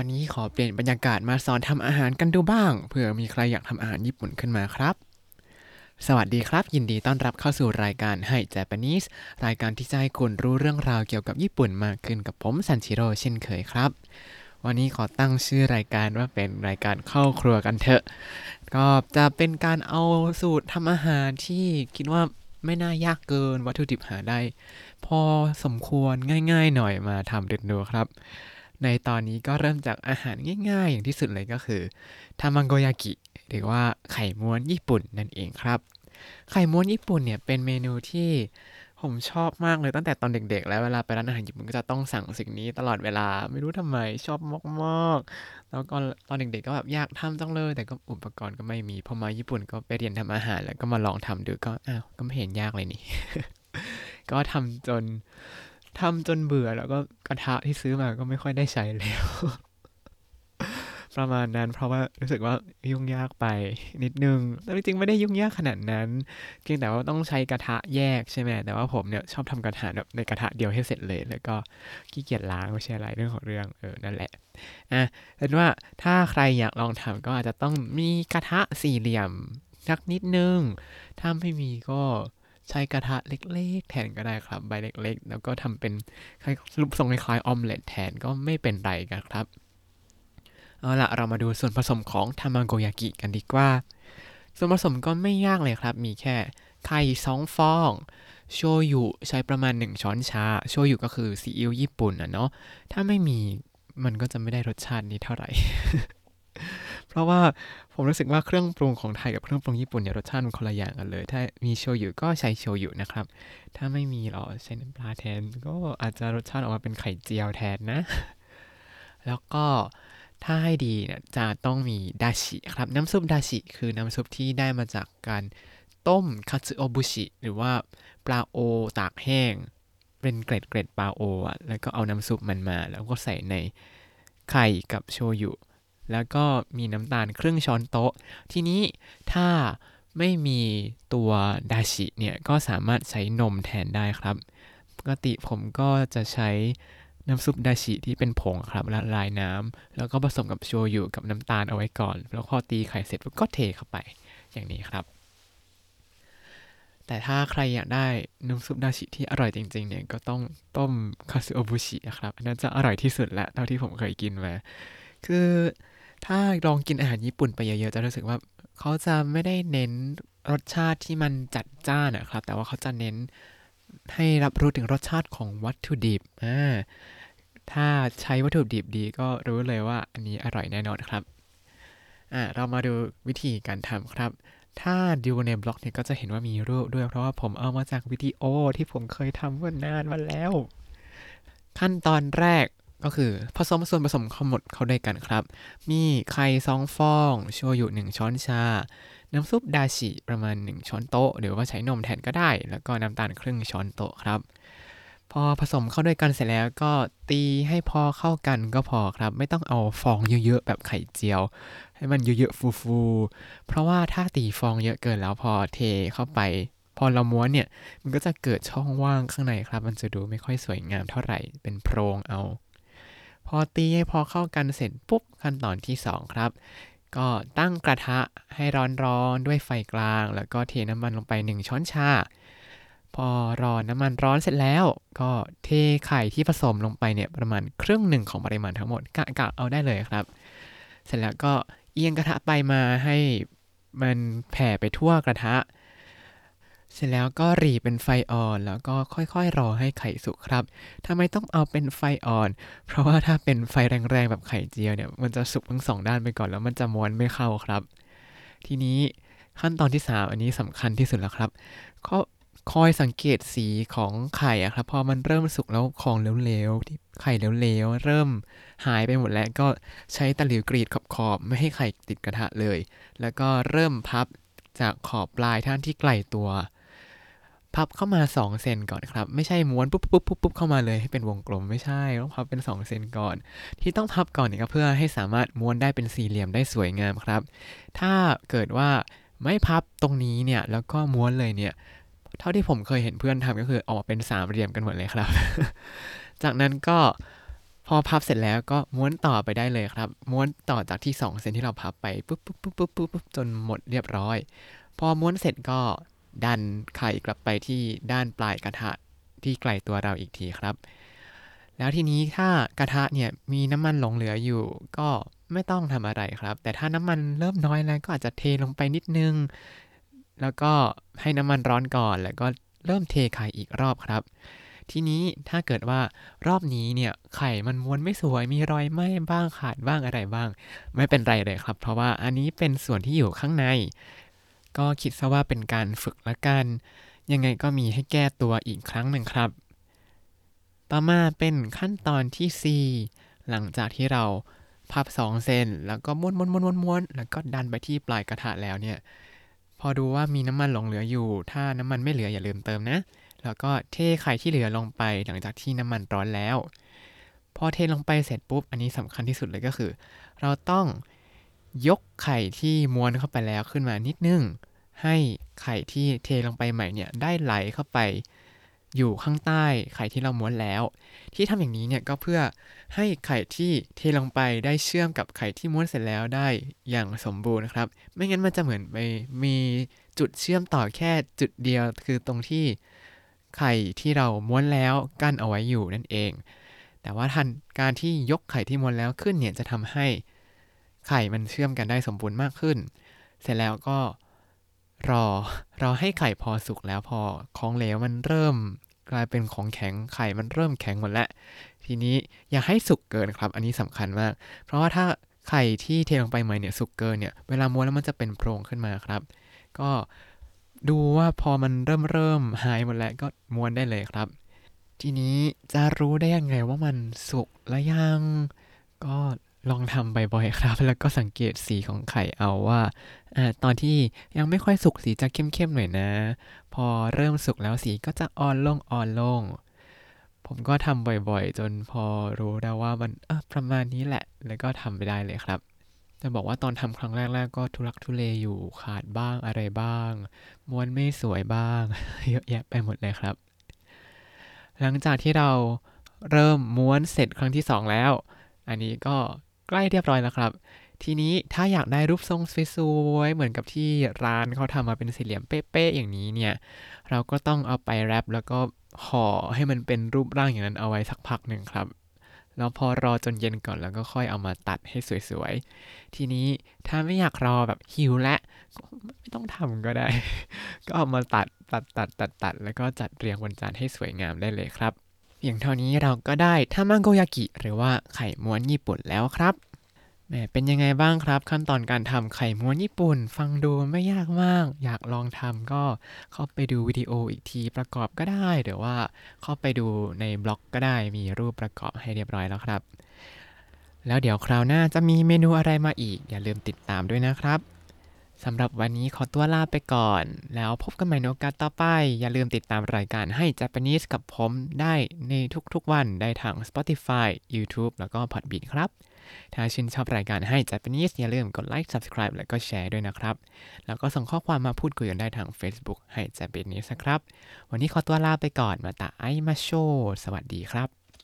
วันนี้ขอเปลี่ยนบรรยากาศมาสอนทำอาหารกันดูบ้างเผื่อมีใครอยากทำอาหารญี่ปุ่นขึ้นมาครับสวัสดีครับยินดีต้อนรับเข้าสู่รายการไฮเจแปนิสรายการที่จะให้คุณรู้เรื่องราวเกี่ยวกับญี่ปุ่นมากขึ้นกับผมซันชิโร่เช่นเคยครับวันนี้ขอตั้งชื่อรายการว่าเป็นรายการเข้าครัวกันเถอะก็จะเป็นการเอาสูตรทำอาหารที่คิดว่าไม่น่ายากเกินวัตถุดิบหาได้พอสมควรง่ายๆหน่อยมาทำดูครับในตอนนี้ก็เริ่มจากอาหารง่ายๆอย่างที่สุดเลยก็คือทามังโกยากิหรือว่าไข่ม้วนญี่ปุ่นนั่นเองครับไข่ม้วนญี่ปุ่นเนี่ยเป็นเมนูที่ผมชอบมากเลยตั้งแต่ตอนเด็กๆแล้วเวลาไปร้านอาหารญี่ปุ่นก็จะต้องสั่งสิ่งนี้ตลอดเวลาไม่รู้ทำไมชอบมากๆแล้วก็ตอนเด็กๆก็แบบอยากทำจังเลยแต่ก็อุปกรณ์ก็ไม่มีพอมาญี่ปุ่นก็ไปเรียนทำอาหารแล้วก็มาลองทำดูก็อ้าวก็ไม่เห็นยากเลยนี่ ก็ทำจนเบื่อแล้วก็กระทะที่ซื้อมาก็ไม่ค่อยได้ใช้แล้ว ประมาณนั้นเพราะว่ารู้สึกว่ายุ่งยากไปนิดนึงแต่จริงๆไม่ได้ยุ่งยากขนาดนั้นเพียงแต่ว่าต้องใช้กระทะแยกใช่ไหมแต่ว่าผมเนี่ยชอบทำกระทะแบบในกระทะเดียวให้เสร็จเลยแล้วก็ขี้เกียจล้างไม่ใช่อะไรเรื่องของเรื่องนั่นแหละเป็นว่าถ้าใครอยากลองทำก็อาจจะต้องมีกระทะสี่เหลี่ยมสักนิดนึงถ้าไม่มีก็ใช้กระทะเล็กๆแทนก็ได้ครับใบเล็กๆแล้วก็ทำเป็นรูปทรงคล้ายๆออมเล็ตแทนก็ไม่เป็นไรกันครับเอาล่ะเรามาดูส่วนผสมของทามังโกยากิกันดีกว่าส่วนผสมก็ไม่ยากเลยครับมีแค่ไข่2ฟองโชยุใช้ประมาณ1ช้อนชาโชยุก็คือซีอิ๊วญี่ปุ่นอ่ะเนาะถ้าไม่มีมันก็จะไม่ได้รสชาตินี้เท่าไหร่ เพราะว่าผมรู้สึกว่าเครื่องปรุงของไทยกับเครื่องปรุงญี่ปุ่นเนี่ยรสชาติมันคนละอย่างกันเลยถ้ามีโชยุก็ใช้โชยุนะครับถ้าไม่มีเราใช้น้ำปลาแทนก็อาจจะรสชาติออกมาเป็นไข่เจียวแทนนะแล้วก็ถ้าให้ดีเนี่ยจะต้องมีดาชิครับน้ำซุปดาชิคือน้ำซุปที่ได้มาจากการต้มคาซึโอบุชิหรือว่าปลาโอตากแห้งเป็นเกล็ดปลาโออ่ะแล้วก็เอาน้ำซุปมันมาแล้วก็ใส่ในไข่กับโชยุแล้วก็มีน้ำตาลครึ่งช้อนโต๊ะทีนี้ถ้าไม่มีตัวดาชิเนี่ยก็สามารถใช้นมแทนได้ครับปกติผมก็จะใช้น้ำซุปดาชิที่เป็นผงครับละลายน้ำแล้วก็ผสมกับโชยุกับน้ำตาลเอาไว้ก่อนแล้วพอตีไข่เสร็จก็เทเข้าไปอย่างนี้ครับแต่ถ้าใครอยากได้น้ำซุปดาชิที่อร่อยจริงๆเนี่ยก็ต้องต้มคาซึโอบุชิครับอันนั้นจะอร่อยที่สุดละเท่าที่ผมเคยกินมาคือถ้าลองกินอาหารญี่ปุ่นไปเยอะๆจะรู้สึกว่าเขาจะไม่ได้เน้นรสชาติที่มันจัดจ้านนะครับแต่ว่าเขาจะเน้นให้รับรู้ถึงรสชาติของวัตถุดิบถ้าใช้วัตถุดิบดีก็รู้เลยว่าอันนี้อร่อยแน่นอนครับเรามาดูวิธีการทำครับถ้าดูในบล็อกเนี่ยก็จะเห็นว่ามีรูปด้วยเพราะว่าผมเอามาจากวิดีโอที่ผมเคยทำเมื่อนานมาแล้วขั้นตอนแรกก็คือผสมส่วนผสมทั้งหมดเข้าด้วยกันครับมีไข่2ฟองโชยุ1ช้อนชาน้ำซุปดาชิประมาณ1ช้อนโต๊ะหรือว่าใช้นมแทนก็ได้แล้วก็น้ำตาลครึ่งช้อนโต๊ะครับพอผสมเข้าด้วยกันเสร็จแล้วก็ตีให้พอเข้ากันก็พอครับไม่ต้องเอาฟองเยอะๆแบบไข่เจียวให้มันเยอะๆฟูๆเพราะว่าถ้าตีฟองเยอะเกินแล้วพอเทเข้าไปพอเราม้วนเนี่ยมันก็จะเกิดช่องว่างข้างในครับมันจะดูไม่ค่อยสวยงามเท่าไหร่เป็นโพรงเอาพอตีให้พอเข้ากันเสร็จปุ๊บขั้นตอนที่2ครับก็ตั้งกระทะให้ร้อนๆด้วยไฟกลางแล้วก็เทน้ำมันลงไป1ช้อนชาพอรอน้ำมันร้อนเสร็จแล้วก็เทไข่ที่ผสมลงไปเนี่ยประมาณครึ่งหนึ่งของปริมาณทั้งหมดกะเอาได้เลยครับเสร็จแล้วก็เอียงกระทะไปมาให้มันแผ่ไปทั่วกระทะเสร็จแล้วก็หรี่เป็นไฟอ่อนแล้วก็ค่อยๆรอให้ไข่สุกครับทำไมต้องเอาเป็นไฟอ่อนเพราะว่าถ้าเป็นไฟแรงๆแบบไข่เจียวเนี่ยมันจะสุกทั้งสองด้านไปก่อนแล้วมันจะม้วนไม่เข้าครับทีนี้ขั้นตอนที่3อันนี้สำคัญที่สุดแล้วครับก็คอยสังเกตสีของไข่ครับพอมันเริ่มสุกแล้วของเหลวๆที่ไข่เหลวๆเริ่มหายไปหมดแล้วก็ใช้ตะหลิวกรีดขอบๆไม่ให้ไข่ติดกระทะเลยแล้วก็เริ่มพับจากขอบปลายท่านที่ไกลตัวพับเข้ามา2เซนก่อนครับไม่ใช่ม้วนปุ๊บเข้ามาเลยให้เป็นวงกลมไม่ใช่ต้องพับเป็น2เซนก่อนที่ต้องพับก่อนเนี่ยก็เพื่อให้สามารถม้วนได้เป็นสี่เหลี่ยมได้สวยงามครับถ้าเกิดว่าไม่พับตรงนี้เนี่ยแล้วก็ม้วนเลยเนี่ยเท่าที่ผมเคยเห็นเพื่อนทำก็คือออกมาเป็นสามเหลี่ยมกันหมดเลยครับ จากนั้นก็ พอพับเสร็จแล้วก็ม้วนต่อไปได้เลยครับม้วนต่อจากที่2เซนที่เราพับไปปุ๊บจนหมดเรียบร้อยพอม้วนเสร็จก็ดันไข่กลับไปที่ด้านปลายกระทะที่ไกลตัวเราอีกทีครับแล้วทีนี้ถ้ากระทะเนี่ยมีน้ำมันหลงเหลืออยู่ก็ไม่ต้องทำอะไรครับแต่ถ้าน้ำมันเริ่มน้อยแล้วก็อาจจะเทลงไปนิดนึงแล้วก็ให้น้ำมันร้อนก่อนแล้วก็เริ่มเทไข่อีกรอบครับทีนี้ถ้าเกิดว่ารอบนี้เนี่ยไข่มันม้วนไม่สวยมีรอยไหม้บ้างขาดบ้างอะไรบ้างไม่เป็นไรเลยครับเพราะว่าอันนี้เป็นส่วนที่อยู่ข้างในก็คิดซะว่าเป็นการฝึกละกันยังไงก็มีให้แก้ตัวอีกครั้งหนึ่งครับต่อมาเป็นขั้นตอนที่4หลังจากที่เราพับ2เซนแล้วก็ม้วนแล้วก็ดันไปที่ปลายกระทะแล้วเนี่ยพอดูว่ามีน้ำมันหลงเหลืออยู่ถ้าน้ำมันไม่เหลืออย่าลืมเติมนะแล้วก็เทไข่ที่เหลือลงไปหลังจากที่น้ำมันร้อนแล้วพอเทลงไปเสร็จปุ๊บอันนี้สำคัญที่สุดเลยก็คือเราต้องยกไข่ที่ม้วนเข้าไปแล้วขึ้นมานิดนึงให้ไข่ที่เทลงไปใหม่เนี่ยได้ไหลเข้าไปอยู่ข้างใต้ไข่ที่เราม้วนแล้วที่ทำอย่างนี้เนี่ยก็เพื่อให้ไข่ที่เทลงไปได้เชื่อมกับไข่ที่ม้วนเสร็จแล้วได้อย่างสมบูรณ์นะครับไม่งั้นมันจะเหมือนไปมีจุดเชื่อมต่อแค่จุดเดียวคือตรงที่ไข่ที่เราม้วนแล้วกั้นเอาไว้อยู่นั่นเองแต่ว่าการที่ยกไข่ที่ม้วนแล้วขึ้นเนี่ยจะทำให้ไข่มันเชื่อมกันได้สมบูรณ์มากขึ้นเสร็จแล้วก็รอให้ไข่พอสุกแล้วพอของเหลวมันเริ่มกลายเป็นของแข็งไข่มันเริ่มแข็งหมดแล้วทีนี้อย่าให้สุกเกินครับอันนี้สำคัญมากเพราะว่าถ้าไข่ที่เทลงไปใหม่เนี่ยสุกเกินเนี่ยเวลาม้วนแล้วมันจะเป็นโพรงขึ้นมาครับก็ดูว่าพอมันเริ่มหายหมดแล้วก็ม้วนได้เลยครับทีนี้จะรู้ได้ยังไงว่ามันสุกแล้วยังก็ลองทำบ่อยๆครับแล้วก็สังเกตสีของไข่เอาว่าตอนที่ยังไม่ค่อยสุกสีจะเข้มๆหน่อยนะพอเริ่มสุกแล้วสีก็จะอ่อนลงผมก็ทำบ่อยๆจนพอรู้แล้วว่ามันประมาณนี้แหละแล้วก็ทำไปได้เลยครับจะบอกว่าตอนทำครั้งแรกๆก็ทุลักทุเลอยู่ขาดบ้างอะไรบ้างม้วนไม่สวยบ้าง เยอะแยะไปหมดเลยครับหลังจากที่เราเริ่มม้วนเสร็จครั้งที่2แล้วอันนี้ก็ใกล้เรียบร้อยแล้วครับทีนี้ถ้าอยากได้รูปทรงสวยๆเหมือนกับที่ร้านเขาทำมาเป็นสี่เหลี่ยมเป๊ะๆอย่างนี้เนี่ยเราก็ต้องเอาไปแรปแล้วก็ห่อให้มันเป็นรูปร่างอย่างนั้นเอาไว้สักพักหนึ่งครับแล้วพอรอจนเย็นก่อนแล้วก็ค่อยเอามาตัดให้สวยๆทีนี้ถ้าไม่อยากรอแบบหิวและก็ไม่ต้องทำก็ได้ ก็เอามาตัดแล้วก็จัดเรียงบนจานให้สวยงามได้เลยครับอย่างเท่านี้เราก็ได้ทามังโกยากิหรือว่าไข่ม้วนญี่ปุ่นแล้วครับแหมเป็นยังไงบ้างครับขั้นตอนการทำไข่ม้วนญี่ปุ่นฟังดูไม่ยากมากอยากลองทำก็เข้าไปดูวิดีโออีกทีประกอบก็ได้หรือว่าเข้าไปดูในบล็อกก็ได้มีรูปประกอบให้เรียบร้อยแล้วครับแล้วเดี๋ยวคราวหน้าจะมีเมนูอะไรมาอีกอย่าลืมติดตามด้วยนะครับสำหรับวันนี้ขอตัวลาไปก่อนแล้วพบกันใหม่ในโอกาสต่อไปอย่าลืมติดตามรายการให้ Japanese กับผมได้ในทุกๆวันได้ทาง Spotify YouTube แล้วก็ Podbean ครับถ้าชื่นชอบรายการให้ Japanese อย่าลืมกดไลค์ Subscribe แล้วก็แชร์ด้วยนะครับแล้วก็ส่งข้อความมาพูดคุยกันได้ทาง Facebook ให้ Japanese นะครับวันนี้ขอตัวลาไปก่อนมาตะไอมาโชสวัสดีครับ